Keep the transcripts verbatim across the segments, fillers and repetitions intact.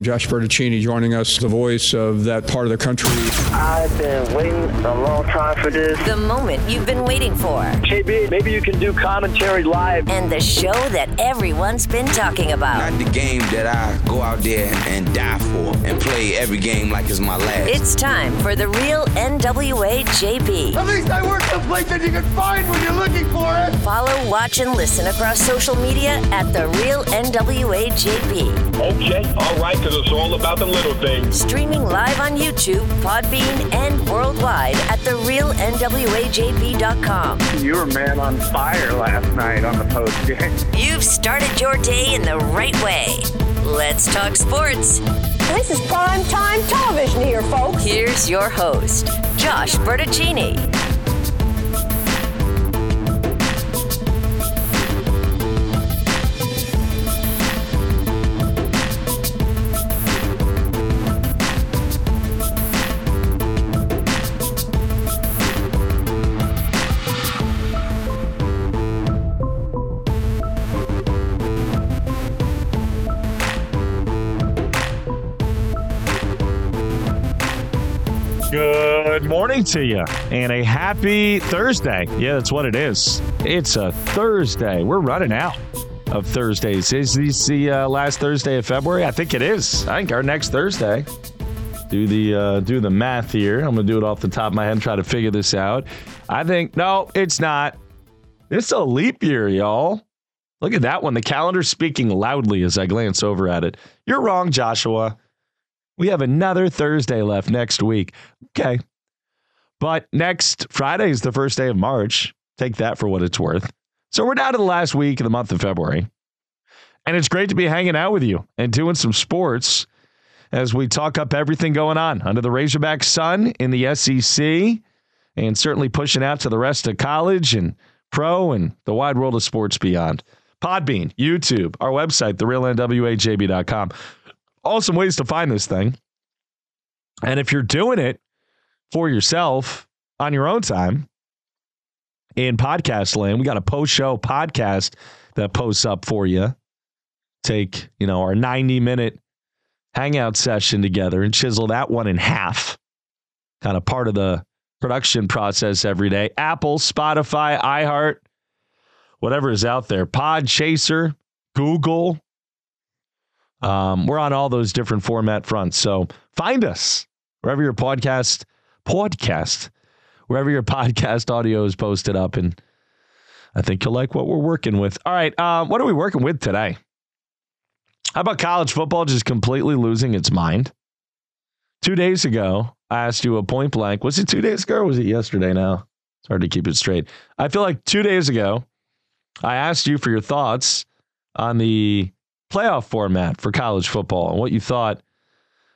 Josh Bertaccini joining us, the voice of that part of the country. I've been waiting a long time for this. The moment you've been waiting for. J B, maybe you can do commentary live. And the show that everyone's been talking about. Not the game that I go out there and die for and play every game like it's my last. It's time for The Real N W A J B. At least I work the place that you can find when you're looking for it. Follow, watch, and listen across social media at The Real N W A J B. Okay, all right. It's all about the little things. Streaming live on YouTube, Podbean, and worldwide at the real N W A J P dot com. You were man on fire last night on the post game. You've started your day in the right way. Let's talk sports. This is prime time television here, folks. Here's your host, Josh Bertaccini. Good morning to you and a happy Thursday. Yeah, that's what it is. It's a Thursday. We're running out of Thursdays. Is this the uh, last Thursday of February? I think it is. I think our next Thursday. Do the uh, do the math here. I'm going to do it off the top of my head and try to figure this out. I think, no, it's not. It's a leap year, y'all. Look at that one. The calendar's speaking loudly as I glance over at it. You're wrong, Joshua. We have another Thursday left next week. Okay. But next Friday is the first day of March. Take that for what it's worth. So we're down to the last week of the month of February. And it's great to be hanging out with you and doing some sports as we talk up everything going on under the Razorback sun in the S E C and certainly pushing out to the rest of college and pro and the wide world of sports beyond. Podbean, YouTube, our website, the real N W A J B dot com. Awesome ways to find this thing. And if you're doing it for yourself on your own time in podcast land, we got a post show podcast that posts up for you. Take, you know, our ninety minute hangout session together and chisel that one in half. Kind of part of the production process every day. Apple, Spotify, iHeart, whatever is out there. Podchaser, Google. Um, we're on all those different format fronts. So find us wherever your podcast, podcast, wherever your podcast audio is posted up. And I think you'll like what we're working with. All right. Um, what are we working with today? How about college football just completely losing its mind? Two days ago, I asked you a point blank. Was it two days ago or was it yesterday now? It's hard to keep it straight. I feel like two days ago, I asked you for your thoughts on the playoff format for college football and what you thought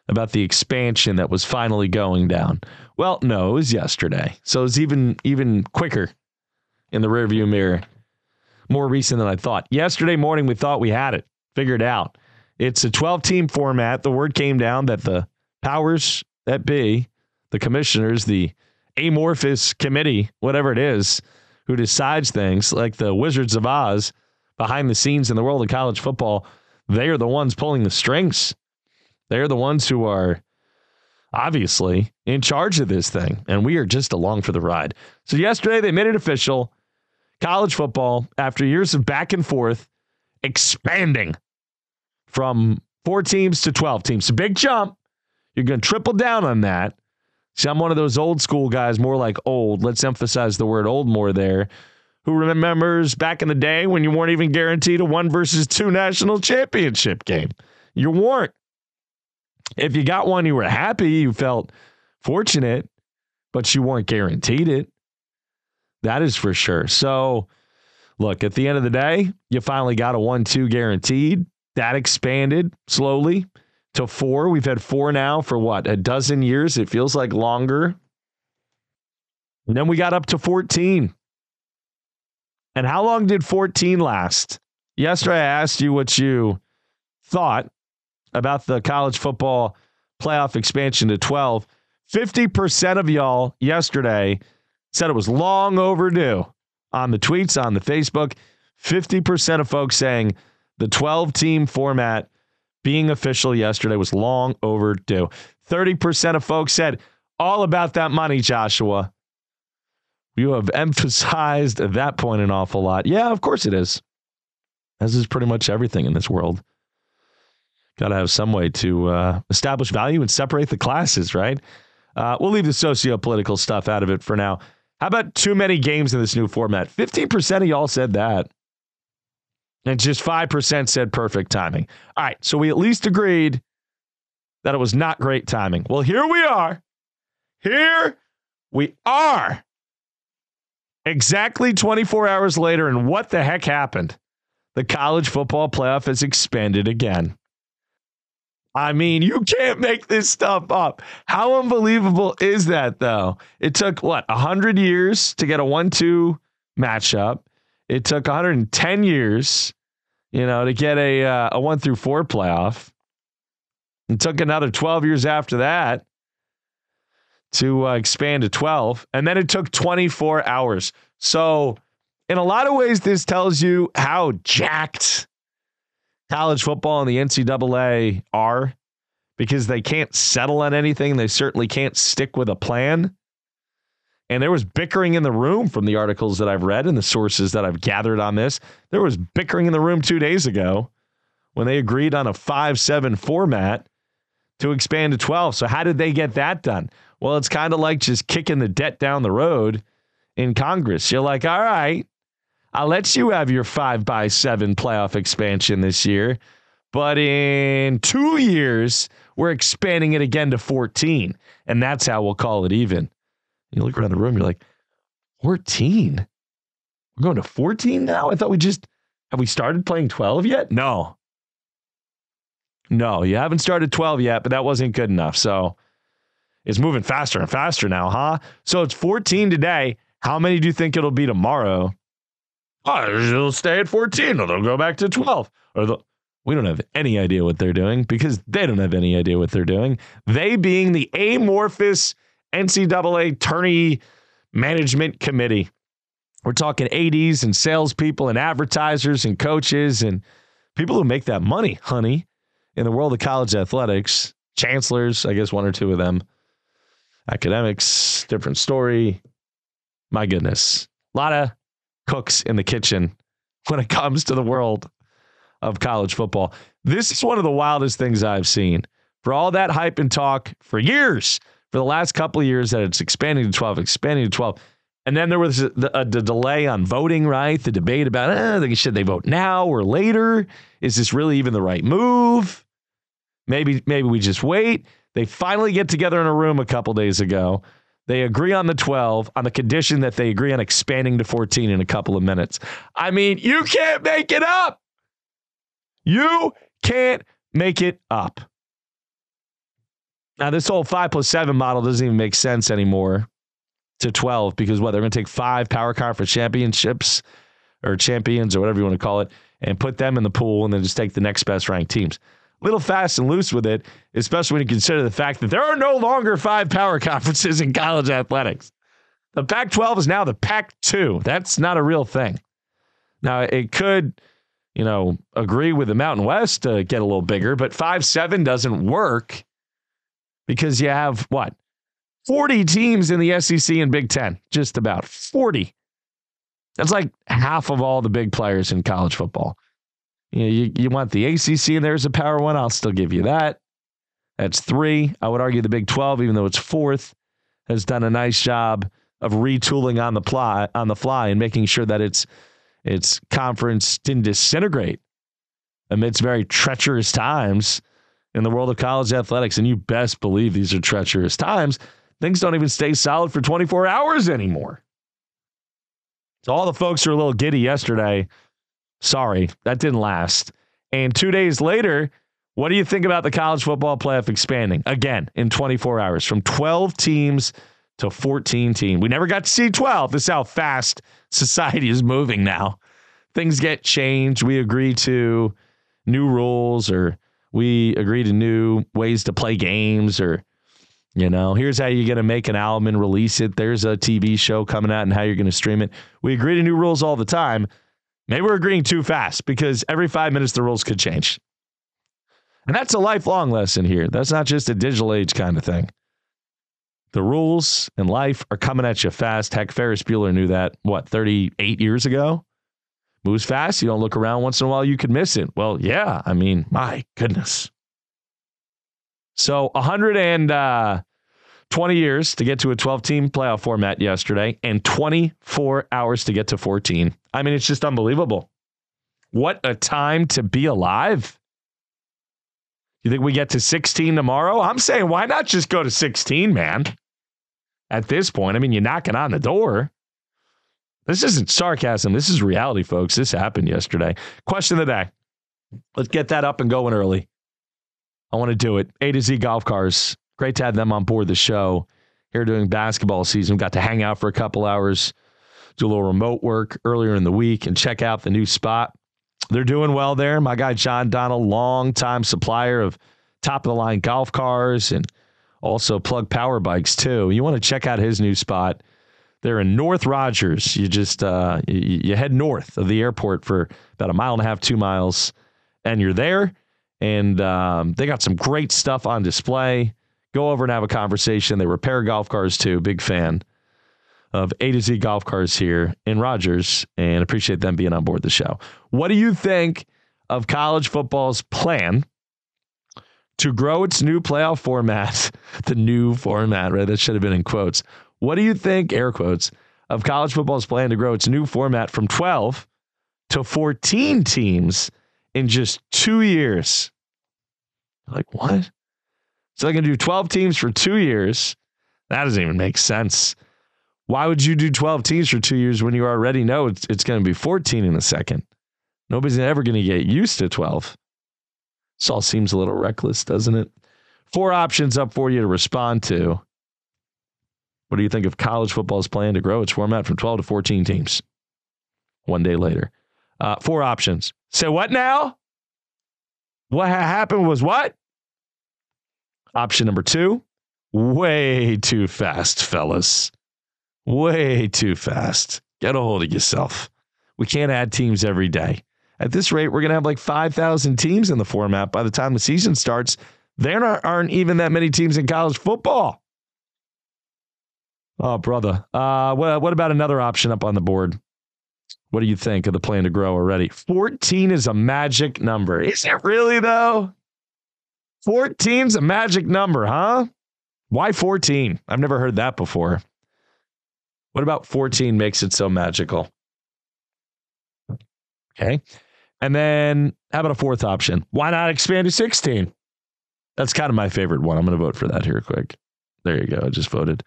about the expansion that was finally going down. Well, no, it was yesterday. So it's even, even quicker in the rearview mirror, more recent than I thought. Yesterday morning, we thought we had it figured out. It's a twelve team format. The word came down that the powers that be, the commissioners, the amorphous committee, whatever it is, who decides things like the Wizards of Oz behind the scenes in the world of college football, they are the ones pulling the strings. They are the ones who are obviously in charge of this thing, and we are just along for the ride. So yesterday they made it official. College football, after years of back and forth, expanding from four teams to twelve teams. It's a big jump. You're going to triple down on that. See, I'm one of those old school guys, more like old. Let's emphasize the word old more there. Who remembers back in the day when you weren't even guaranteed a one versus two national championship game? You weren't. If you got one, you were happy. You felt fortunate, but you weren't guaranteed it. That is for sure. So, look, at the end of the day, you finally got a one two guaranteed. That expanded slowly to four. We've had four now for, what, a dozen years? It feels like longer. And then we got up to fourteen. And how long did fourteen last? Yesterday, I asked you what you thought about the college football playoff expansion to twelve. fifty percent of y'all yesterday said it was long overdue on the tweets, on the Facebook. fifty percent of folks saying the twelve team format being official yesterday was long overdue. thirty percent of folks said, all about that money, Joshua. You have emphasized that point an awful lot. Yeah, of course it is. As is pretty much everything in this world. Got to have some way to uh, establish value and separate the classes, right? Uh, we'll leave the socio-political stuff out of it for now. How about too many games in this new format? fifteen percent of y'all said that. And just five percent said perfect timing. All right, so we at least agreed that it was not great timing. Well, here we are. Here we are. Exactly twenty-four hours later, and what the heck happened? The college football playoff has expanded again. I mean, you can't make this stuff up. How unbelievable is that, though? It took, what, one hundred years to get a one two matchup. It took one hundred ten years, you know, to get a uh, a one through four playoff. It took another twelve years after that to uh, expand to twelve, and then it took twenty-four hours. So, in a lot of ways, this tells you how jacked college football and the N C double A are, because they can't settle on anything. They certainly can't stick with a plan. And there was bickering in the room from the articles that I've read and the sources that I've gathered on this. There was bickering in the room two days ago when they agreed on a five seven format to expand to twelve. So how did they get that done? Well, it's kind of like just kicking the debt down the road in Congress. You're like, all right, I'll let you have your five by seven playoff expansion this year, but in two years, we're expanding it again to fourteen, and that's how we'll call it even. You look around the room, you're like, fourteen? We're going to fourteen now? I thought we just, have we started playing twelve yet? No. No, you haven't started twelve yet, but that wasn't good enough. So it's moving faster and faster now, huh? So it's fourteen today. How many do you think it'll be tomorrow? Oh, it'll stay at fourteen, or they'll go back to twelve. Or we don't have any idea what they're doing, because they don't have any idea what they're doing. They being the amorphous N C double A tourney management committee. We're talking A Ds and salespeople and advertisers and coaches and people who make that money, honey, in the world of college athletics. Chancellors, I guess one or two of them. Academics, different story. My goodness. A lot of cooks in the kitchen when it comes to the world of college football. This is one of the wildest things I've seen. For all that hype and talk for years, for the last couple of years, that it's expanding to twelve, expanding to twelve. And then there was a, a, a delay on voting, right? The debate about, eh, should they vote now or later? Is this really even the right move? Maybe, maybe we just wait. They finally get together in a room a couple days ago. They agree on the twelve on the condition that they agree on expanding to fourteen in a couple of minutes. I mean, you can't make it up. You can't make it up. Now, this whole five plus seven model doesn't even make sense anymore to twelve, because what, they're going to take five power conference championships or champions or whatever you want to call it and put them in the pool and then just take the next best ranked teams. A little fast and loose with it, especially when you consider the fact that there are no longer five power conferences in college athletics. The Pac twelve is now the Pac two. That's not a real thing. Now, it could, you know, agree with the Mountain West to get a little bigger, but five seven doesn't work. Because you have, what, forty teams in the S E C and Big Ten. Just about forty. That's like half of all the big players in college football. You know, you, you want the A C C in there as a power one, I'll still give you that. That's three. I would argue the Big twelve, even though it's fourth, has done a nice job of retooling on the fly, on the fly and making sure that its, its conference didn't disintegrate amidst very treacherous times in the world of college athletics. And you best believe these are treacherous times. Things don't even stay solid for twenty-four hours anymore. So all the folks who were a little giddy yesterday, sorry, that didn't last. And two days later, what do you think about the college football playoff expanding? Again, in twenty-four hours, from twelve teams to fourteen teams. We never got to see twelve. This is how fast society is moving now. Things get changed. We agree to new rules, or we agree to new ways to play games, or, you know, here's how you're going to make an album and release it. There's a T V show coming out and how you're going to stream it. We agree to new rules all the time. Maybe we're agreeing too fast, because every five minutes the rules could change. And that's a lifelong lesson here. That's not just a digital age kind of thing. The rules in life are coming at you fast. Heck, Ferris Bueller knew that, what, thirty-eight years ago? Moves fast. You don't look around. Once in a while, you could miss it. Well, yeah. I mean, my goodness. So one hundred twenty years to get to a twelve-team playoff format yesterday and twenty-four hours to get to fourteen. I mean, it's just unbelievable. What a time to be alive. You think we get to sixteen tomorrow? I'm saying, why not just go to sixteen, man? At this point, I mean, you're knocking on the door. This isn't sarcasm. This is reality, folks. This happened yesterday. Question of the day. Let's get that up and going early. I want to do it. A to Z Golf Cars. Great to have them on board the show here during basketball season. Got to hang out for a couple hours, do a little remote work earlier in the week, and check out the new spot. They're doing well there. My guy, John Donald, longtime supplier of top-of-the-line golf cars and also Plug Power Bikes, too. You want to check out his new spot. They're in North Rogers. You just uh, you, you head north of the airport for about a mile and a half, two miles, and you're there. And um, they got some great stuff on display. Go over and have a conversation. They repair golf cars, too. Big fan of A to Z Golf Cars here in Rogers, and appreciate them being on board the show. What do you think of college football's plan to grow its new playoff format? The new format, right? That should have been in quotes. What do you think, air quotes, of college football's plan to grow its new format from twelve to fourteen teams in just two years? Like, what? So they're going to do twelve teams for two years? That doesn't even make sense. Why would you do twelve teams for two years when you already know it's, it's going to be fourteen in a second? Nobody's ever going to get used to twelve. This all seems a little reckless, doesn't it? Four options up for you to respond to. What do you think of college football's plan to grow its format from twelve to fourteen teams? One day later. Uh, four options. Say what now? What happened was what? Option number two. Way too fast, fellas. Way too fast. Get a hold of yourself. We can't add teams every day. At this rate, we're going to have like five thousand teams in the format by the time the season starts. There aren't even that many teams in college football. Oh, brother. Uh, what, what about another option up on the board? What do you think of the plan to grow already? fourteen is a magic number. Is it really, though? fourteen's a magic number, huh? Why fourteen? I've never heard that before. What about fourteen makes it so magical? Okay. And then how about a fourth option? Why not expand to sixteen? That's kind of my favorite one. I'm going to vote for that here quick. There you go. I just voted.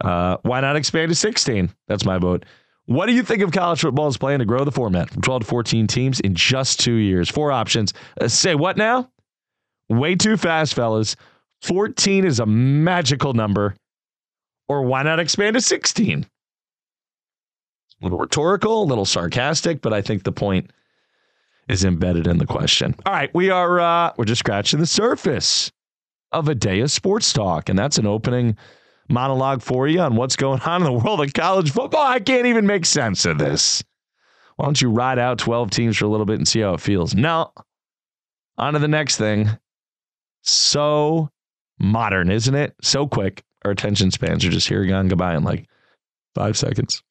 Uh, why not expand to sixteen? That's my vote. What do you think of college football's plan to grow the format from twelve to fourteen teams in just two years? Four options. Uh, say what now? Way too fast, fellas. fourteen is a magical number. Or why not expand to sixteen? A little rhetorical, a little sarcastic, but I think the point is embedded in the question. All right, we are uh, we're just scratching the surface of a day of sports talk, and that's an opening monologue for you on what's going on in the world of college football. I can't even make sense of this. Why don't you ride out twelve teams for a little bit and see how it feels? No, on to the next thing. So modern, isn't it? So quick. Our attention spans are just here, gone, goodbye in like five seconds.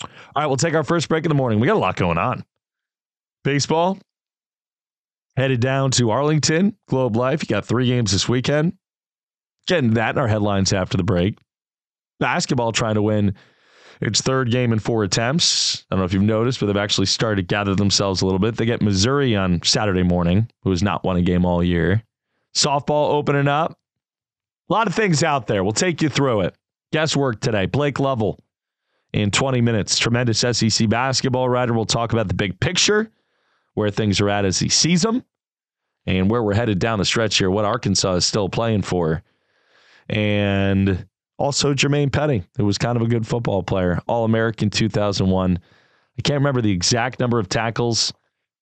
All right, we'll take our first break in the morning. We got a lot going on. Baseball, headed down to Arlington, Globe Life. You got three games this weekend. Getting that in our headlines after the break. Basketball trying to win its third game in four attempts. I don't know if you've noticed, but they've actually started to gather themselves a little bit. They get Missouri on Saturday morning, who has not won a game all year. Softball opening up. A lot of things out there. We'll take you through it. Guesswork today. Blake Lovell in twenty minutes. Tremendous S E C basketball writer. We'll talk about the big picture, where things are at as he sees them, and where we're headed down the stretch here, what Arkansas is still playing for. And also Jermaine Petty, who was kind of a good football player. All-American two thousand one. I can't remember the exact number of tackles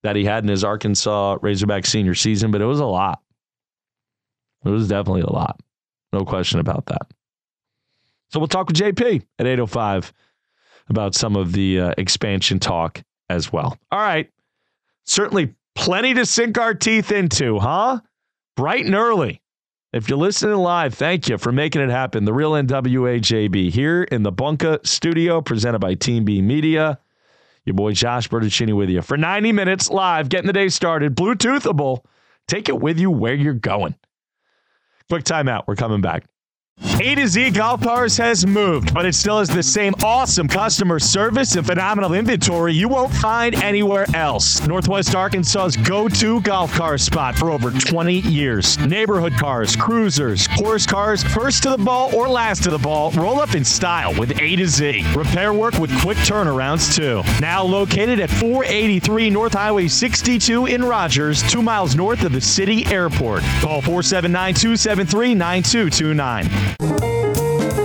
that he had in his Arkansas Razorback senior season, but it was a lot. It was definitely a lot. No question about that. So we'll talk with J P at eight oh five about some of the uh, expansion talk as well. All right. Certainly plenty to sink our teeth into, huh? bright and early. If you're listening live, thank you for making it happen. The Real N W A J B here in the Bunker studio, presented by Team B Media. Your boy Josh Bertaccini with you for ninety minutes live, getting the day started, Bluetoothable. Take it with you where you're going. Quick timeout. We're coming back. A to Z Golf Cars has moved, but it still has the same awesome customer service and phenomenal inventory you won't find anywhere else. Northwest Arkansas's go-to golf car spot for over twenty years. Neighborhood cars, cruisers, course cars, first to the ball or last to the ball, roll up in style with A to Z. Repair work with quick turnarounds, too. Now located at four eighty-three North Highway sixty-two in Rogers, two miles north of the city airport. Call four seven nine, two seven three, nine two two nine.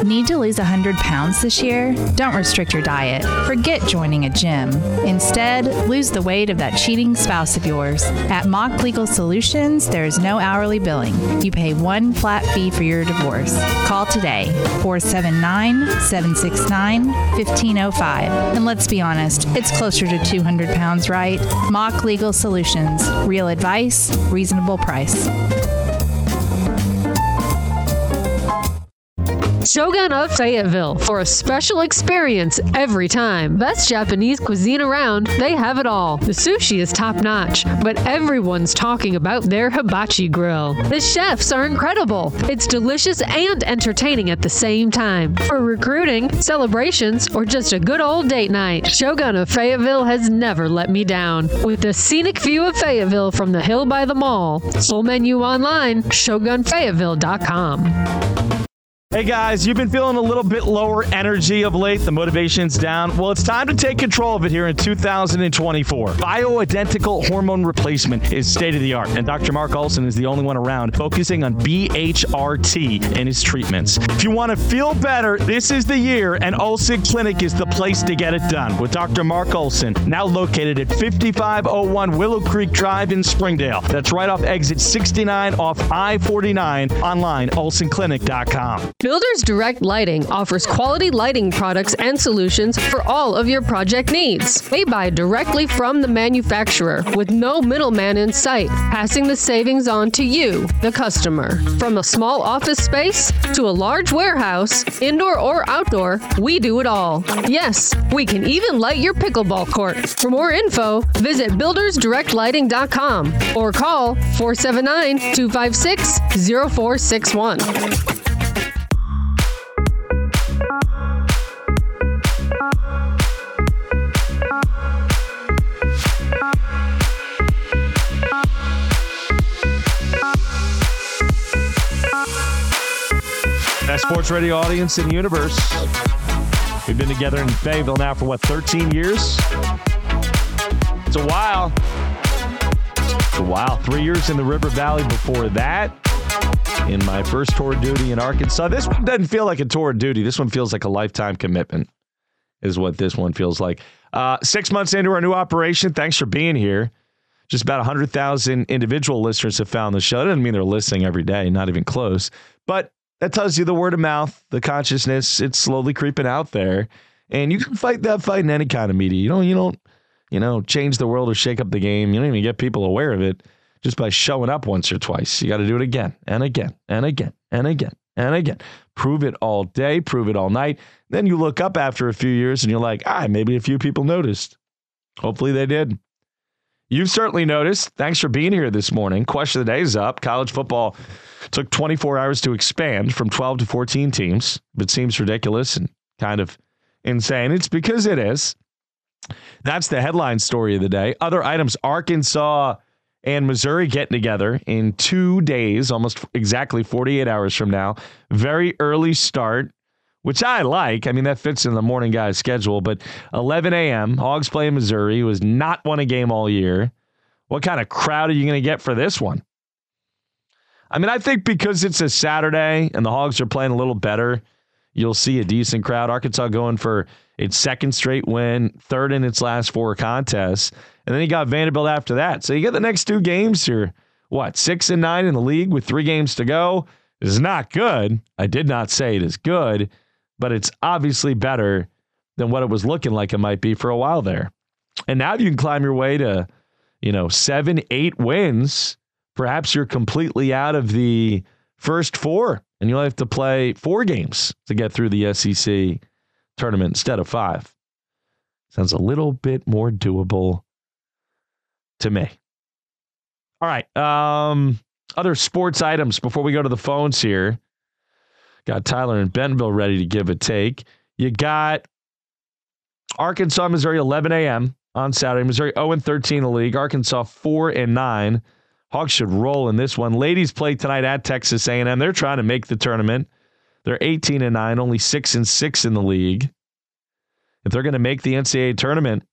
Need to lose one hundred pounds this year? Don't restrict your diet. Forget joining a gym. Instead, lose the weight of that cheating spouse of yours. At Mock Legal Solutions, there is no hourly billing. You pay one flat fee for your divorce. Call today, four seven nine, seven six nine, one five zero five. And let's be honest, it's closer to two hundred pounds, right? Mock Legal Solutions. Real advice, reasonable price. Shogun of Fayetteville for a special experience every time. Best Japanese cuisine around, they have it all. The sushi is top-notch, but everyone's talking about their hibachi grill. The chefs are incredible. It's delicious and entertaining at the same time. For recruiting, celebrations, or just a good old date night, Shogun of Fayetteville has never let me down. With the scenic view of Fayetteville from the hill by the mall, full menu online, shogun fayetteville dot com. Hey guys, you've been feeling a little bit lower energy of late. The motivation's down. Well, it's time to take control of it here in two thousand twenty-four. Bioidentical hormone replacement is state of the art, and Doctor Mark Olson is the only one around focusing on B H R T and his treatments. If you want to feel better, this is the year, and Olson Clinic is the place to get it done with Doctor Mark Olson, now located at fifty-five oh one Willow Creek Drive in Springdale. That's right off exit sixty-nine off I forty-nine, online, olson clinic dot com. Builders Direct Lighting offers quality lighting products and solutions for all of your project needs. They buy directly from the manufacturer with no middleman in sight, passing the savings on to you, the customer. From a small office space to a large warehouse, indoor or outdoor, we do it all. Yes, we can even light your pickleball court. For more info, visit builders direct lighting dot com or call four seven nine, two five six, zero four six one. Best sports radio audience in the universe. We've been together in Fayetteville now for, what, thirteen years? It's a while. It's a while. Three years in the River Valley before that. In my first tour of duty in Arkansas. This one doesn't feel like a tour of duty. This one feels like a lifetime commitment is what this one feels like. Uh, six months into our new operation. Thanks for being here. Just about one hundred thousand individual listeners have found the show. That doesn't mean they're listening every day, not even close. But that tells you the word of mouth, the consciousness, it's slowly creeping out there. And you can fight that fight in any kind of media. You don't, you don't, you know, change the world or shake up the game. You don't even get people aware of it just by showing up once or twice. You got to do it again and again and again and again and again. Prove it all day, prove it all night. Then you look up after a few years and you're like, ah, maybe a few people noticed. Hopefully they did. You've certainly noticed. Thanks for being here this morning. Question of the day is up. College football took twenty-four hours to expand from twelve to fourteen teams. If it seems ridiculous and kind of insane, it's because it is. That's the headline story of the day. Other items, Arkansas and Missouri getting together in two days, almost exactly forty-eight hours from now. Very early start, which I like. I mean, that fits in the morning guy's schedule, but eleven a.m., Hogs play in Missouri, who has not won a game all year. What kind of crowd are you going to get for this one? I mean, I think because it's a Saturday and the Hogs are playing a little better, you'll see a decent crowd. Arkansas going for its second straight win, third in its last four contests, and then you got Vanderbilt after that. So you get the next two games here, what, six and nine in the league with three games to go? This is not good. I did not say it is good. But it's obviously better than what it was looking like it might be for a while there. And now you can climb your way to, you know, seven, eight wins Perhaps you're completely out of the first four and you'll have to play four games to get through the S E C tournament instead of five. Sounds a little bit more doable to me. All right. Um, other sports items before we go to the phones here. Got Tyler and Bentonville ready to give a take. You got Arkansas, Missouri, eleven a.m. on Saturday. Missouri oh and thirteen in the league. Arkansas four and nine. Hawks should roll in this one. Ladies play tonight at Texas A and M. They're trying to make the tournament. They're eighteen and nine, only six and six in the league. If they're going to make the N C double A tournament,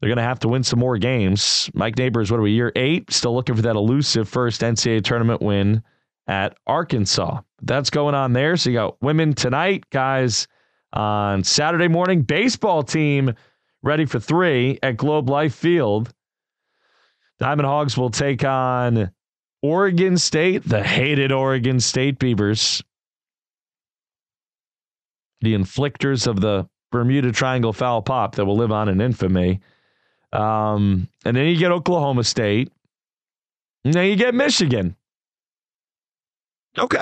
they're going to have to win some more games. Mike Neighbors, what are we, year eight? Still looking for that elusive first N C double A tournament win at Arkansas. That's going on there. So you got women tonight, guys on Saturday morning. Baseball team ready for three at Globe Life Field. Diamond Hogs will take on Oregon State, the hated Oregon State Beavers. The inflictors of the Bermuda Triangle foul pop that will live on in infamy. Um, and then you get Oklahoma State. And then you get Michigan. Okay.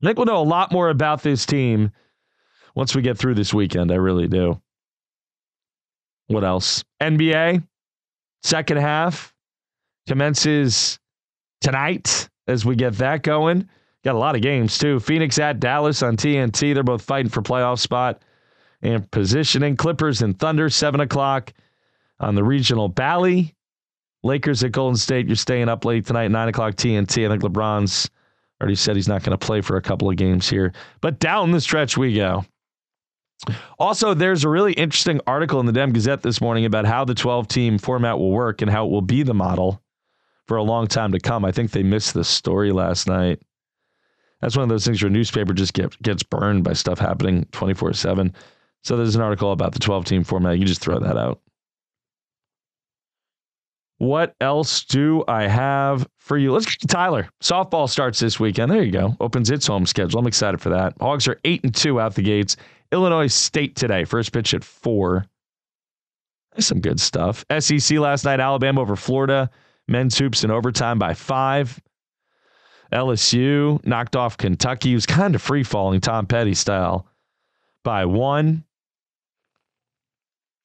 I think we'll know a lot more about this team once we get through this weekend. I really do. What else? N B A second half commences tonight as we get that going. Got a lot of games, too. Phoenix at Dallas on T N T. They're both fighting for playoff spot and positioning. Clippers and Thunder, seven o'clock on the regional Bally. Lakers at Golden State. You're staying up late tonight, nine o'clock T N T. I think LeBron's already said he's not going to play for a couple of games here. But down the stretch we go. Also, there's a really interesting article in the Dem Gazette this morning about how the twelve-team format will work and how it will be the model for a long time to come. I think they missed this story last night. That's one of those things your newspaper just get, gets burned by stuff happening twenty-four seven. So there's an article about the twelve-team format. You just throw that out. What else do I have for you? Let's get to Tyler. Softball starts this weekend. There you go. Opens its home schedule. I'm excited for that. Hogs are eight and two out the gates. Illinois State today. First pitch at four. That's some good stuff. S E C last night. Alabama over Florida. Men's hoops in overtime by five. L S U knocked off Kentucky. It was kind of free-falling Tom Petty style by one.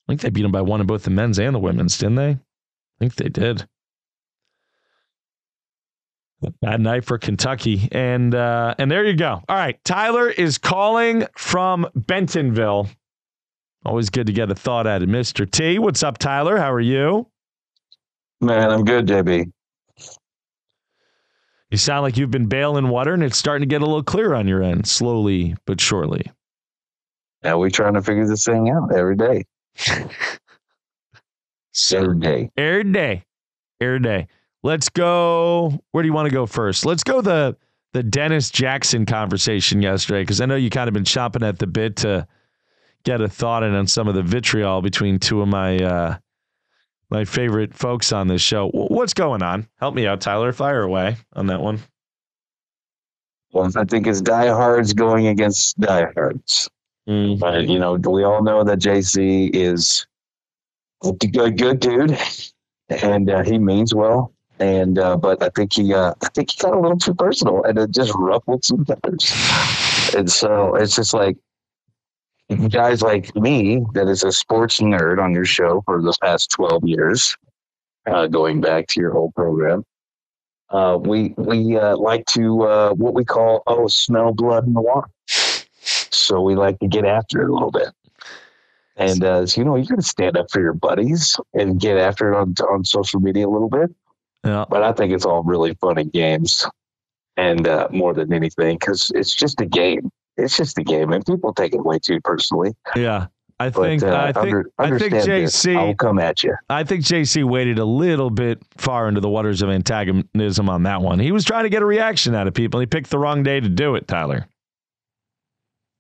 I think they beat them by one in both the men's and the women's, didn't they? I think they did. Bad night for Kentucky. And uh, and there you go. All right, Tyler is calling from Bentonville. Always good to get a thought out of Mister T. What's up, Tyler? How are you? Man, I'm good, J B. You sound like you've been bailing water, and it's starting to get a little clear on your end, slowly but surely. Yeah, we're trying to figure this thing out every day. Every day. Every day. Every day. Let's go. Where do you want to go first? Let's go the the Dennis Jackson conversation yesterday, because I know you kind of been chomping at the bit to get a thought in on some of the vitriol between two of my uh, my favorite folks on this show. What's going on? Help me out, Tyler. Fire away on that one. Well, I think it's diehards going against diehards. Mm-hmm. But, you know, we all know that J C is a good, good dude, and uh, he means well. And uh, but I think he, uh, I think he got a little too personal, and it just ruffled some feathers. And so it's just like, guys like me, that is a sports nerd on your show for the past twelve years, uh, going back to your whole program, uh, we we uh, like to uh, what we call, oh, smell blood in the water. So we like to get after it a little bit. And, uh, so, you know, you can stand up for your buddies and get after it on, on social media a little bit. Yeah. But I think it's all really fun and games, and uh, more than anything, because it's just a game. It's just a game, and people take it way too personally. Yeah, I think but, uh, I think under, I think J C. I'll come at you. I think J C waded a little bit far into the waters of antagonism on that one. He was trying to get a reaction out of people. He picked the wrong day to do it, Tyler.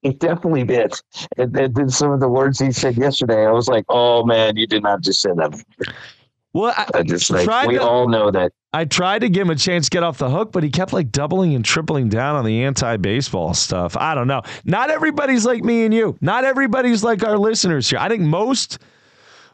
He definitely did. And, and then some of the words he said yesterday, I was like, "Oh man, you did not just say that." Well, I, I just like we to, all know that. I tried to give him a chance to get off the hook, but he kept like doubling and tripling down on the anti-baseball stuff. I don't know. Not everybody's like me and you. Not everybody's like our listeners here. I think most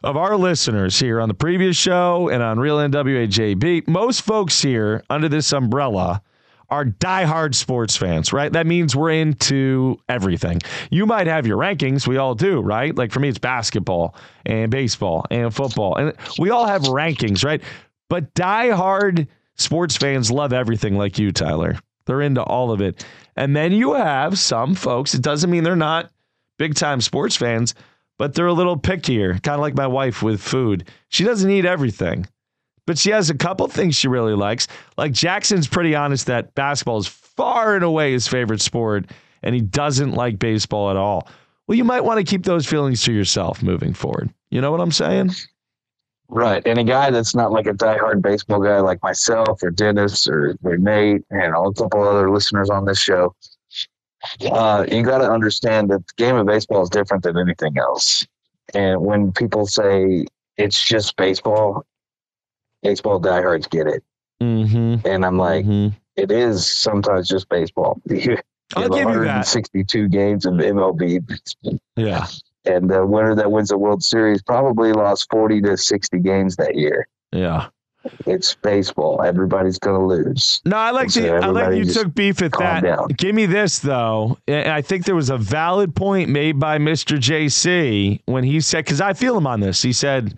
of our listeners here on the previous show and on Real N W A J B, most folks here under this umbrella are diehard sports fans, right? That means we're into everything. You might have your rankings. We all do, right? Like for me, it's basketball and baseball and football. And we all have rankings, right? But diehard sports fans love everything like you, Tyler. They're into all of it. And then you have some folks, it doesn't mean they're not big time sports fans, but they're a little pickier, kind of like my wife with food. She doesn't eat everything, but she has a couple things she really likes. Like Jackson's pretty honest that basketball is far and away his favorite sport, and he doesn't like baseball at all. Well, you might want to keep those feelings to yourself moving forward. You know what I'm saying? Right. And a guy that's not like a diehard baseball guy like myself or Dennis or, or Nate and a couple other listeners on this show, uh, you got to understand that the game of baseball is different than anything else. And when people say it's just baseball, baseball diehards get it. Mm-hmm. And I'm like, mm-hmm. It is sometimes just baseball. You I'll give you that. one hundred sixty-two games of M L B. Yeah. And the winner that wins the World Series probably lost forty to sixty games that year. Yeah. It's baseball. Everybody's going to lose. No, I like so the, I like you took beef at that. Down. Give me this, though. And I think there was a valid point made by Mister J C when he said, because I feel him on this. He said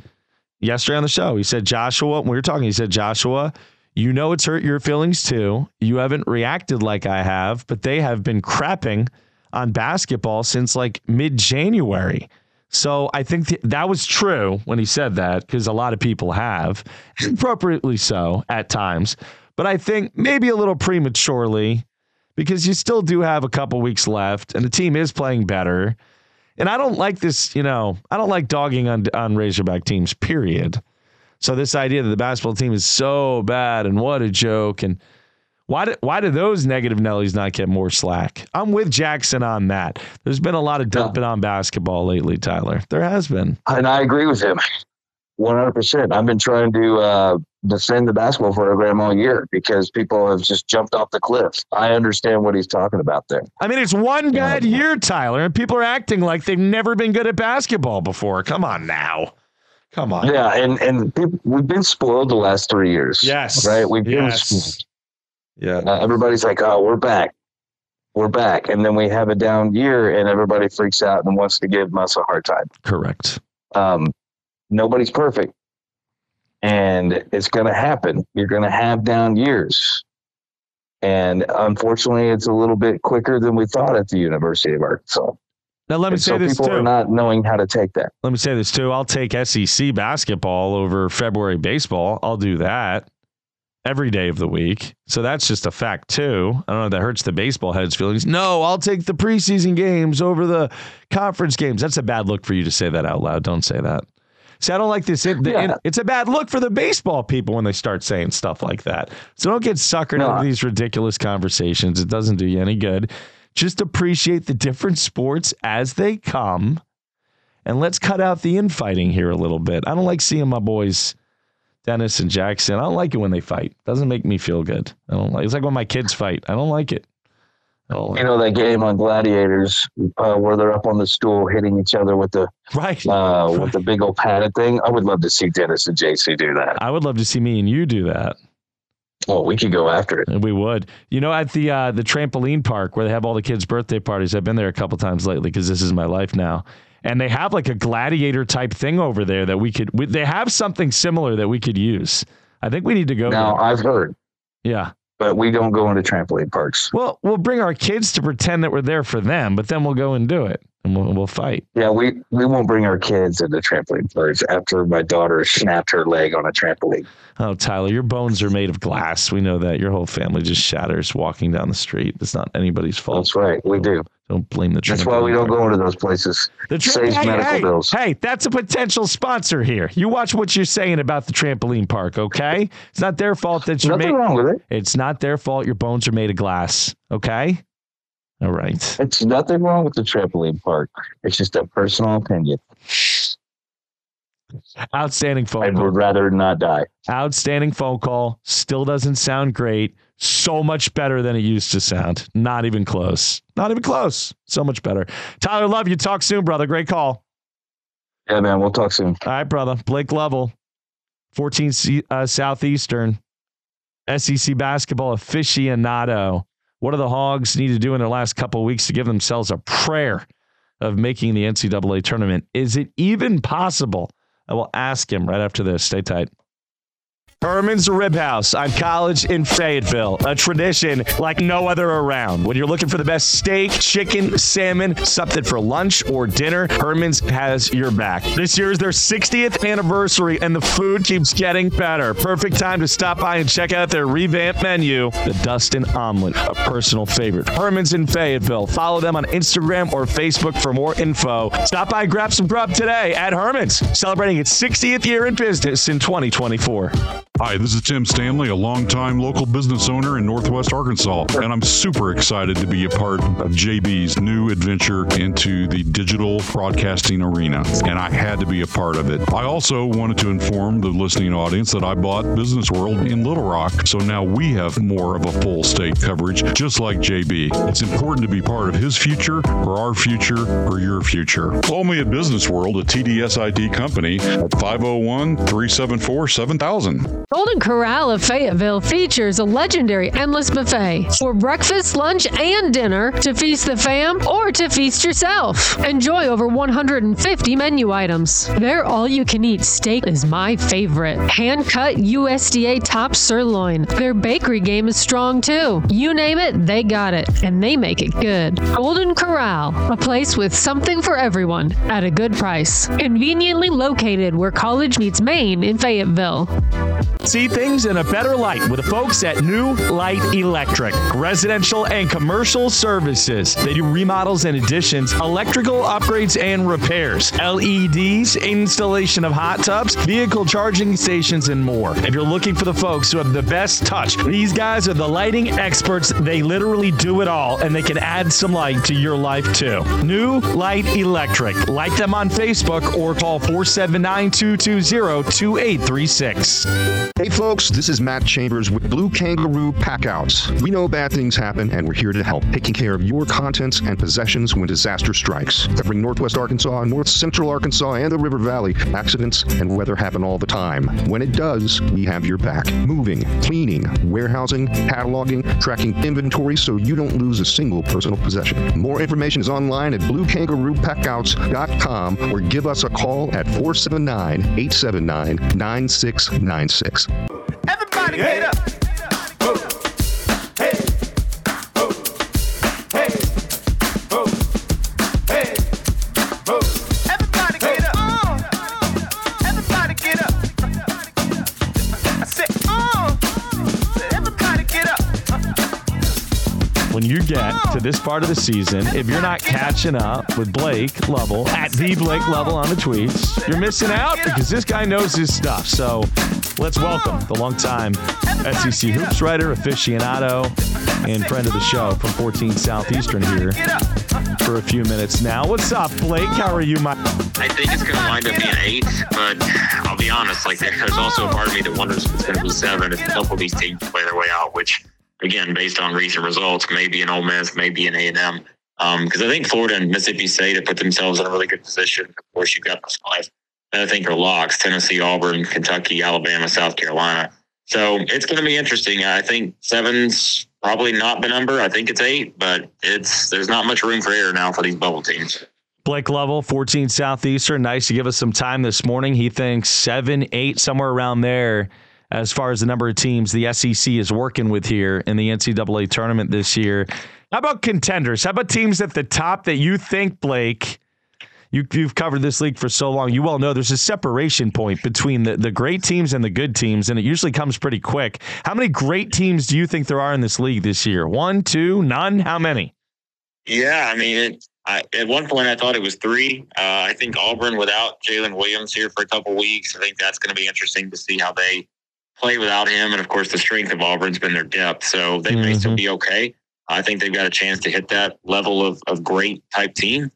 yesterday on the show, he said, Joshua, when we were talking, he said, Joshua, you know it's hurt your feelings, too. You haven't reacted like I have, but they have been crapping on basketball since like mid-January. So I think th- that was true when he said that, because a lot of people have, appropriately so at times, but I think maybe a little prematurely, because you still do have a couple weeks left and the team is playing better. And I don't like this, you know, I don't like dogging on, on Razorback teams, period. So this idea that the basketball team is so bad and what a joke, and Why do, why do those negative Nellies not get more slack? I'm with Jackson on that. There's been a lot of dumping yeah. on basketball lately, Tyler. There has been. And I agree with him one hundred percent. I've been trying to uh, defend the basketball program all year because people have just jumped off the cliff. I understand what he's talking about there. I mean, it's one bad yeah. year, Tyler, and people are acting like they've never been good at basketball before. Come on now. Come on. Yeah, and, and people, we've been spoiled the last three years. Yes. Right? We've been yes. spoiled. Yeah, uh, everybody's like, oh, we're back. We're back. And then we have a down year and everybody freaks out and wants to give us a hard time. Correct. Um, nobody's perfect. And it's going to happen. You're going to have down years. And unfortunately, it's a little bit quicker than we thought at the University of Arkansas. Now, let me and say so this, people too. People are not knowing how to take that. Let me say this, too. I'll take S E C basketball over February baseball. I'll do that every day of the week. So that's just a fact too. I don't know if that hurts the baseball heads' feelings. No, I'll take the preseason games over the conference games. That's a bad look for you to say that out loud. Don't say that. See, I don't like this. It, the, yeah. it, it's a bad look for the baseball people when they start saying stuff like that. So don't get suckered no. into these ridiculous conversations. It doesn't do you any good. Just appreciate the different sports as they come. And let's cut out the infighting here a little bit. I don't like seeing my boys Dennis and Jackson. I don't like it when they fight. Doesn't make me feel good. I don't like. It's like when my kids fight. I don't like it. I don't like you know that game on Gladiators uh, where they're up on the stool hitting each other with the right, uh, right. with the big old padded thing. I would love to see Dennis and J C do that. I would love to see me and you do that. Oh, we could go after it. We would. You know, at the uh, the trampoline park where they have all the kids' birthday parties. I've been there a couple times lately because this is my life now. And they have like a gladiator type thing over there that we could, we, they have something similar that we could use. I think we need to go. Now there. I've heard. Yeah. But we don't go into trampoline parks. Well, we'll bring our kids to pretend that we're there for them, but then we'll go and do it and we'll, we'll fight. Yeah. We, we won't bring our kids into trampoline parks after my daughter snapped her leg on a trampoline. Oh, Tyler, your bones are made of glass. We know that your whole family just shatters walking down the street. It's not anybody's fault. That's right. We do. Don't blame the trampoline. That's why we don't go into those places. The tra- Saves hey, medical hey, bills. Hey, that's a potential sponsor here. You watch what you're saying about the trampoline park, okay? It's not their fault that you're Nothing made- wrong with it. It's not their fault your bones are made of glass, okay? All right. It's nothing wrong with the trampoline park. It's just a personal opinion. Outstanding phone call. I would rather not die. Outstanding phone call. Still doesn't sound great. So much better than it used to sound. Not even close. Not even close. So much better. Tyler, love you. Talk soon, brother. Great call. Yeah, man. We'll talk soon. All right, brother. Blake Lovell, fourteen uh, Southeastern, S E C basketball aficionado. What do the Hogs need to do in their last couple of weeks to give themselves a prayer of making the N C double A tournament? Is it even possible? I will ask him right after this. Stay tight. Herman's Rib House on College in Fayetteville, a tradition like no other around. When you're looking for the best steak, chicken, salmon, something for lunch or dinner, Herman's has your back. This year is their sixtieth anniversary, and the food keeps getting better. Perfect time to stop by and check out their revamped menu, the Dustin Omelet, a personal favorite. Herman's in Fayetteville. Follow them on Instagram or Facebook for more info. Stop by and grab some grub today at Herman's, celebrating its sixtieth year in business in twenty twenty-four. Hi, this is Tim Stanley, a longtime local business owner in Northwest Arkansas, and I'm super excited to be a part of J B's new adventure into the digital broadcasting arena, and I had to be a part of it. I also wanted to inform the listening audience that I bought Business World in Little Rock, so now we have more of a full state coverage, just like J B. It's important to be part of his future, or our future, or your future. Call me at Business World, a T D S I D company, at five oh one, three seven four, seven thousand. Golden Corral of Fayetteville features a legendary endless buffet for breakfast, lunch, and dinner to feast the fam or to feast yourself. Enjoy over one hundred fifty menu items. Their all-you-can-eat steak is my favorite. Hand-cut U S D A top sirloin. Their bakery game is strong, too. You name it, they got it, and they make it good. Golden Corral, a place with something for everyone at a good price. Conveniently located where college meets Maine in Fayetteville. See things in a better light with the folks at New Light Electric. Residential and commercial services. They do remodels and additions, electrical upgrades and repairs, L E Ds, installation of hot tubs, vehicle charging stations, and more. If you're looking for the folks who have the best touch, these guys are the lighting experts. They literally do it all, and they can add some light to your life, too. New Light Electric. Like them on Facebook or call four seven nine, two two zero, two eight three six. Hey folks, this is Matt Chambers with Blue Kangaroo Packouts. We know bad things happen, and we're here to help, taking care of your contents and possessions when disaster strikes. Covering Northwest Arkansas, North Central Arkansas, and the River Valley, accidents and weather happen all the time. When it does, we have your back. Moving, cleaning, warehousing, cataloging, tracking inventory so you don't lose a single personal possession. More information is online at blue kangaroo packouts dot com or give us a call at four seven nine, eight seven nine, nine six nine six. Everybody yeah. Get up. To this part of the season, if you're not catching up with Blake Lovell at the Blake Lovell on the tweets, you're missing out because this guy knows his stuff. So let's welcome the longtime S E C hoops writer, aficionado, and friend of the show from fourteen Southeastern here for a few minutes now. What's up, Blake? How are you, my? I think it's going to wind up being eight, but I'll be honest, like there's also a part of me that wonders if it's going to be seven if a couple of these teams play their way out, which. Again, based on recent results, maybe an Ole Miss, maybe an A and M. Because um, I think Florida and Mississippi State have put themselves in a really good position. Of course, you've got those five. And I think are locks, Tennessee, Auburn, Kentucky, Alabama, South Carolina. So it's going to be interesting. I think seven's probably not the number. I think it's eight, but it's there's not much room for error now for these bubble teams. Blake Lovell, fourteen Southeastern. Nice to give us some time this morning. He thinks seven, eight, somewhere around there. As far as the number of teams the S E C is working with here in the N C double A tournament this year. How about contenders? How about teams at the top that you think, Blake, you, you've covered this league for so long, you all know there's a separation point between the, the great teams and the good teams, and it usually comes pretty quick. How many great teams do you think there are in this league this year? One, two, none? How many? Yeah, I mean, it, I, at one point I thought it was three. Uh, I think Auburn without Jaylin Williams here for a couple weeks, I think that's going to be interesting to see how they play without him, and of course the strength of Auburn's been their depth, so they mm-hmm. may still be okay. I think they've got a chance to hit that level of, of great type team,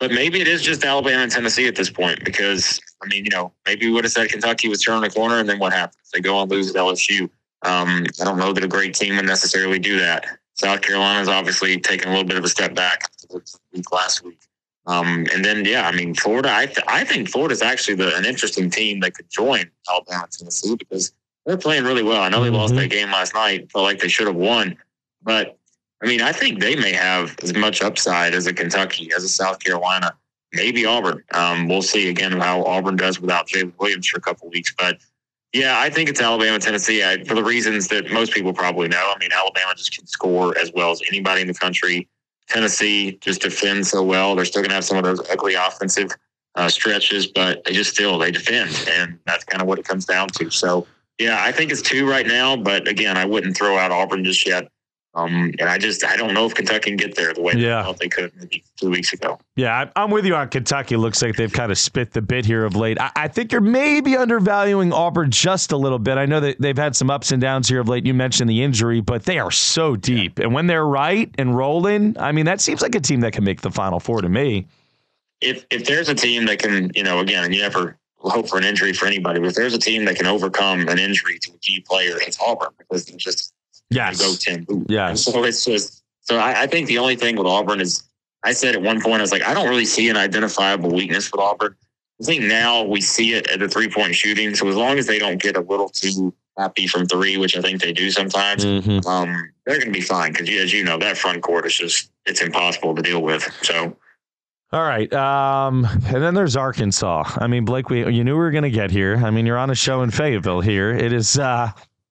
but maybe it is just Alabama and Tennessee at this point, because I mean, you know, maybe we would have said Kentucky was turning the corner, and then what happens? They go and lose at L S U. um, I don't know that a great team would necessarily do that. South Carolina's obviously taken a little bit of a step back last week. Um, and then, yeah, I mean, Florida, I th- I think Florida's actually the, an interesting team that could join Alabama and Tennessee because they're playing really well. I know they mm-hmm. lost that game last night, felt like they should have won. But, I mean, I think they may have as much upside as a Kentucky, as a South Carolina, maybe Auburn. Um, we'll see, again, how Auburn does without Jaylin Williams for a couple weeks. But, yeah, I think it's Alabama, Tennessee, I, for the reasons that most people probably know. I mean, Alabama just can score as well as anybody in the country. Tennessee just defends so well. They're still going to have some of those ugly offensive uh, stretches, but they just still, they defend. And that's kind of what it comes down to. So, yeah, I think it's two right now. But, again, I wouldn't throw out Auburn just yet. Um, and I just, I don't know if Kentucky can get there the way yeah. I thought they could maybe two weeks ago. Yeah, I'm with you on Kentucky. Looks like they've kind of spit the bit here of late. I, I think you're maybe undervaluing Auburn just a little bit. I know that they've had some ups and downs here of late. You mentioned the injury, but they are so deep. Yeah. And when they're right and rolling, I mean, that seems like a team that can make the Final Four to me. If if there's a team that can, you know, again, you never hope for an injury for anybody, but if there's a team that can overcome an injury to a key player, it's Auburn because they're just... Yes. Go ten. Yes. So it's just so I, I think the only thing with Auburn is I said at one point I was like I don't really see an identifiable weakness with Auburn. I think now we see it at the three point shooting. So as long as they don't get a little too happy from three, which I think they do sometimes, mm-hmm. um, they're going to be fine because as you know that front court is just it's impossible to deal with. So. All right. Um, and then there's Arkansas. I mean, Blake, we you knew we were going to get here. I mean, you're on a show in Fayetteville here. It is. Uh,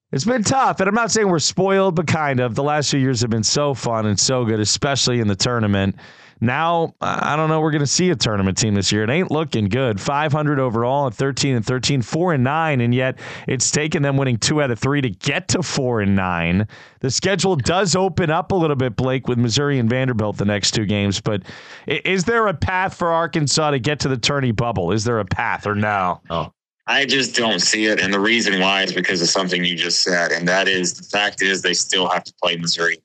It's been tough, and I'm not saying we're spoiled, but kind of. The last few years have been so fun and so good, especially in the tournament. Now, I don't know, we're going to see a tournament team this year. It ain't looking good. five hundred overall and thirteen and thirteen, four and nine, and yet it's taken them winning two out of three to get to four and nine. The schedule does open up a little bit, Blake, with Missouri and Vanderbilt the next two games, but is there a path for Arkansas to get to the tourney bubble? Is there a path or no? Oh. I just don't see it, and the reason why is because of something you just said, and that is the fact is they still have to play Missouri.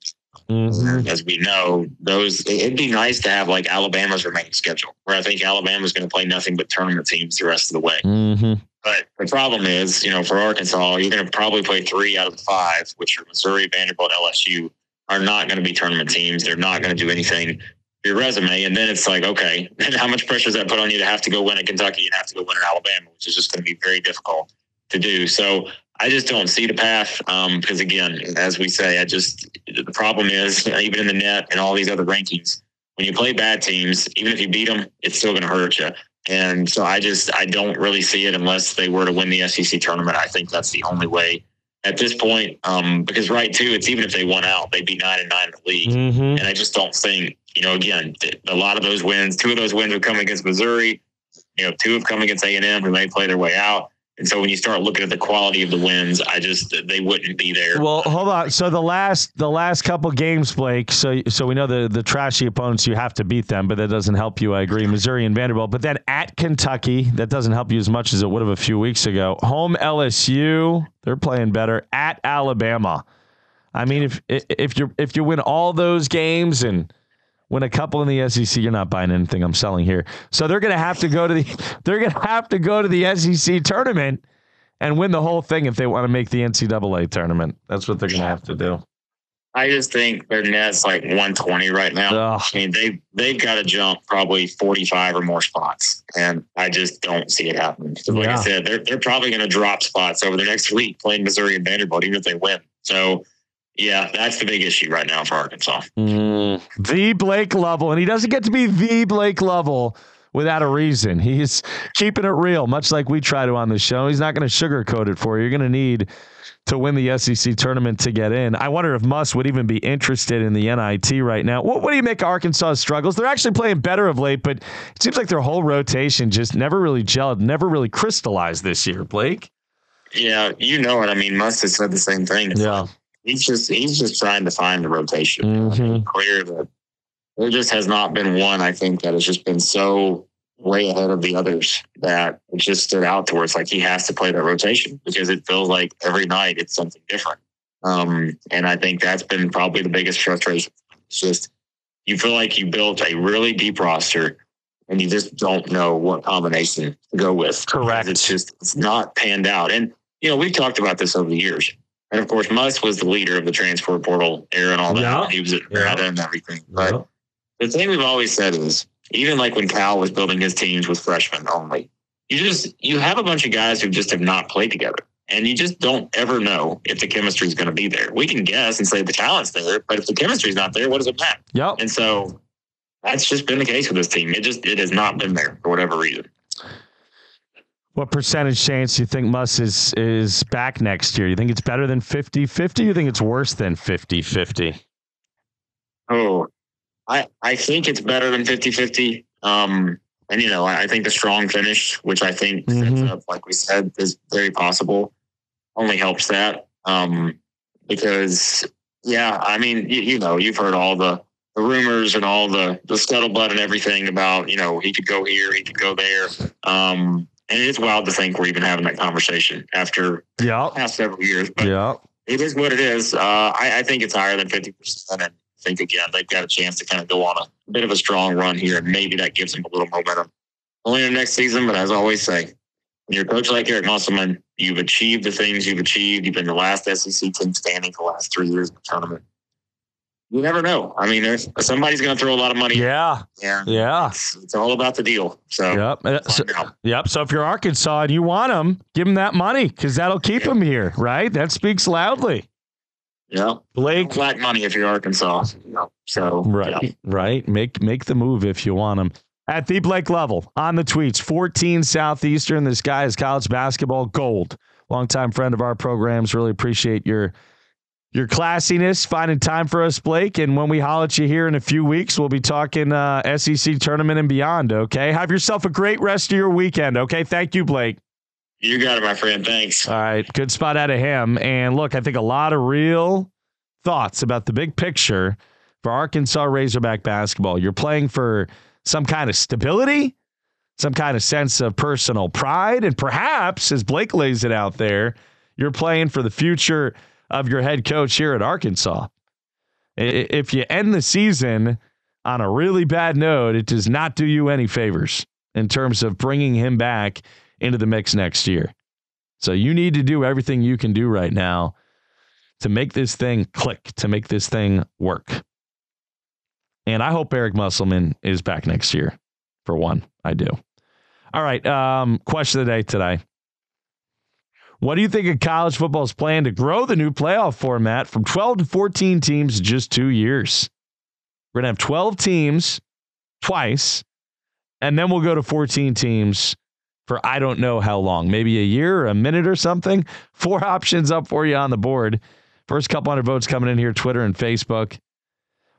Mm-hmm. As we know, those it'd be nice to have like Alabama's remaining schedule, where I think Alabama's going to play nothing but tournament teams the rest of the way. Mm-hmm. But the problem is, you know, for Arkansas, you're going to probably play three out of the five, which are Missouri, Vanderbilt, L S U, are not going to be tournament teams. They're not going to do anything. Your resume, and then it's like, okay, and how much pressure is that put on you to have to go win at Kentucky and have to go win at Alabama, which is just going to be very difficult to do. So I just don't see the path um, because, again, as we say, I just the problem is even in the net and all these other rankings, when you play bad teams, even if you beat them, it's still going to hurt you. And so I just I don't really see it unless they were to win the S E C tournament. I think that's the only way. At this point, um, because right too, it's even if they won out, they'd be nine and nine in the league, mm-hmm. and I just don't think you know. Again, a lot of those wins, two of those wins have come against Missouri, you know, two have come against A and M, who may play their way out. And so when you start looking at the quality of the wins, I just they wouldn't be there. Well, hold on. So the last the last couple games, Blake. So so we know the the trashy opponents you have to beat them, but that doesn't help you. I agree. Missouri and Vanderbilt, but then at Kentucky, that doesn't help you as much as it would have a few weeks ago. Home L S U, they're playing better. At Alabama, I mean, if if you if you win all those games and win a couple in the S E C, you're not buying anything I'm selling here. So they're going to have to go to the they're going to have to go to the S E C tournament and win the whole thing if they want to make the N C double A tournament. That's what they're going to have to do. I just think their net's like one twenty right now. Ugh. I mean, they they've got to jump probably forty-five or more spots, and I just don't see it happening. So like yeah. I said, they're they're probably going to drop spots over the next week playing Missouri and Vanderbilt, even if they win. So. Yeah, that's the big issue right now for Arkansas. Mm. The Blake Lovell, and he doesn't get to be the Blake Lovell without a reason. He's keeping it real, much like we try to on the show. He's not going to sugarcoat it for you. You're going to need to win the S E C tournament to get in. I wonder if Muss would even be interested in the N I T right now. What, what do you make of Arkansas' struggles? They're actually playing better of late, but it seems like their whole rotation just never really gelled, never really crystallized this year, Blake. Yeah, you know it. I mean, Muss has said the same thing. Yeah. He's just he's just trying to find the rotation. Mm-hmm. I mean, clear that there just has not been one, I think, that has just been so way ahead of the others that it just stood out to where it's like he has to play that rotation because it feels like every night it's something different. Um, and I think that's been probably the biggest frustration. It's just you feel like you built a really deep roster and you just don't know what combination to go with. Correct. It's just it's not panned out. And, you know, we've talked about this over the years. And, of course, Muss was the leader of the transfer portal era and all that. Yeah. He was at Nevada yeah. and everything. But yeah. the thing we've always said is even like when Cal was building his teams with freshmen only, you just, you have a bunch of guys who just have not played together. And you just don't ever know if the chemistry is going to be there. We can guess and say the talent's there, but if the chemistry is not there, what does it matter? Yep. And so that's just been the case with this team. It just, it has not been there for whatever reason. What percentage chance do you think Muss is, is back next year? You think it's better than fifty-fifty? You think it's worse than fifty-fifty? Oh, I, I think it's better than fifty-fifty. Um, And, you know, I think the strong finish, which I think, mm-hmm. sets up, like we said, is very possible, only helps that. Um, because, yeah, I mean, you, you know, you've heard all the, the rumors and all the, the scuttlebutt and everything about, you know, he could go here, he could go there. Um, and it is wild to think we're even having that conversation after yep. the past several years. But yep. it is what it is. Uh, I, I think it's higher than fifty percent. And, think again, they've got a chance to kind of go on a bit of a strong run here, and maybe that gives them a little momentum only in the next season. But as I always say, when you're a coach like Eric Musselman, you've achieved the things you've achieved. You've been the last S E C team standing for the last three years of the tournament. You never know. I mean, there's somebody's going to throw a lot of money. Yeah, yeah, yeah. It's, it's all about the deal. So yep, so, yep. So if you're Arkansas and you want them, give them that money because that'll keep yeah. them here, right? That speaks loudly. Yeah, Blake, flat money if you're Arkansas. No, so right, yeah. right. Make make the move if you want them. At the Blake Lovell on the tweets, fourteen Southeastern. This guy is college basketball gold. Longtime friend of our programs. Really appreciate your your classiness, finding time for us, Blake. And when we holler at you here in a few weeks, we'll be talking uh, S E C tournament and beyond. Okay, have yourself a great rest of your weekend. Okay, thank you, Blake. You got it, my friend. Thanks. All right. Good spot out of him. And look, I think a lot of real thoughts about the big picture for Arkansas Razorback basketball. You're playing for some kind of stability, some kind of sense of personal pride. And perhaps, as Blake lays it out there, you're playing for the future of your head coach here at Arkansas. If you end the season on a really bad note, it does not do you any favors in terms of bringing him back into the mix next year. So you need to do everything you can do right now to make this thing click, to make this thing work. And I hope Eric Musselman is back next year. For one, I do. All right. Um, question of the day today. What do you think of college football's plan to grow the new playoff format from twelve to fourteen teams in just two years? We're going to have twelve teams twice, and then we'll go to fourteen teams for I don't know how long, maybe a year or a minute or something. Four options up for you on the board. First couple hundred votes coming in here, Twitter and Facebook.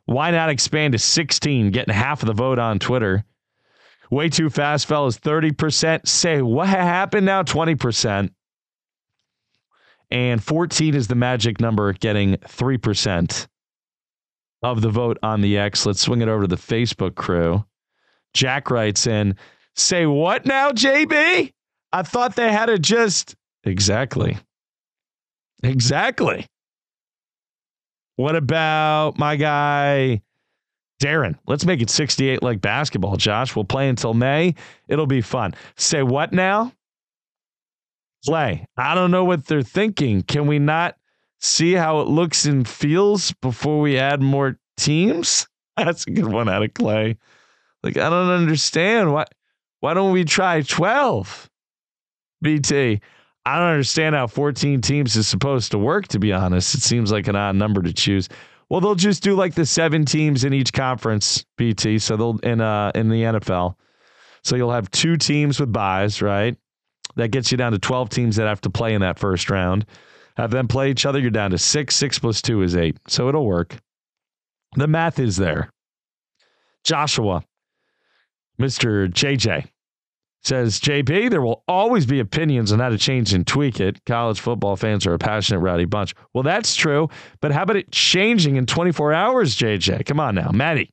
Why not expand to sixteen, getting half of the vote on Twitter? Way too fast, fellas, thirty percent. Say what happened now, twenty percent. And fourteen is the magic number, getting three percent of the vote on the X. Let's swing it over to the Facebook crew. Jack writes in, say what now, J B? I thought they had to just... Exactly. Exactly. What about my guy, Darren? Let's make it sixty-eight like basketball, Josh. We'll play until May. It'll be fun. Say what now? Play. I don't know what they're thinking. Can we not see how it looks and feels before we add more teams? That's a good one out of Clay. Like, I don't understand why... Why don't we try twelve? B T, I don't understand how fourteen teams is supposed to work, to be honest. It seems like an odd number to choose. Well, they'll just do like the seven teams in each conference, B T, so they'll in uh in the N F L. So you'll have two teams with byes, right? That gets you down to twelve teams that have to play in that first round. Have them play each other, you're down to six. Six plus two is eight. So it'll work. The math is there. Joshua, Mister J J, says, J B, there will always be opinions on how to change and tweak it. College football fans are a passionate, rowdy bunch. Well, that's true, but how about it changing in twenty-four hours, J J? Come on now, Maddie.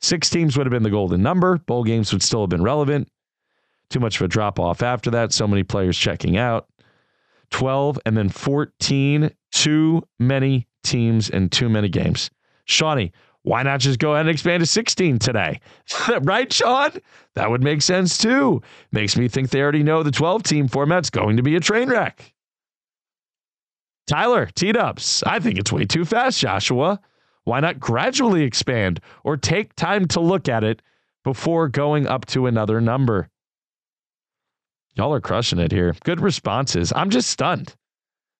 Six teams would have been the golden number. Bowl games would still have been relevant. Too much of a drop-off after that. So many players checking out. twelve and then fourteen. Too many teams and too many games. Shawnee, why not just go ahead and expand to sixteen today? Right, Sean? That would make sense, too. Makes me think they already know the twelve-team format's going to be a train wreck. Tyler, T-Dubs, I think it's way too fast, Joshua. Why not gradually expand or take time to look at it before going up to another number. Y'all are crushing it here. Good responses. I'm just stunned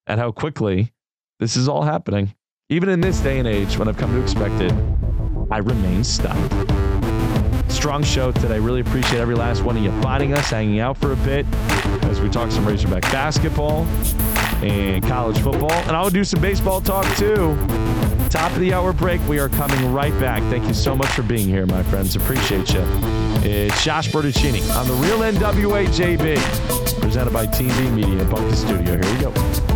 at how quickly this is all happening. Even in this day and age, when I've come to expect it, I remain stunned. Strong show today. Really appreciate every last one of you finding us, hanging out for a bit as we talk some Razorback basketball and college football. And I'll do some baseball talk too. Top of the hour break. We are coming right back. Thank you so much for being here, my friends. Appreciate you. It's Josh Bertaccini on The Real N W A J B, presented by T V Media. Bunker Studio. Here we go.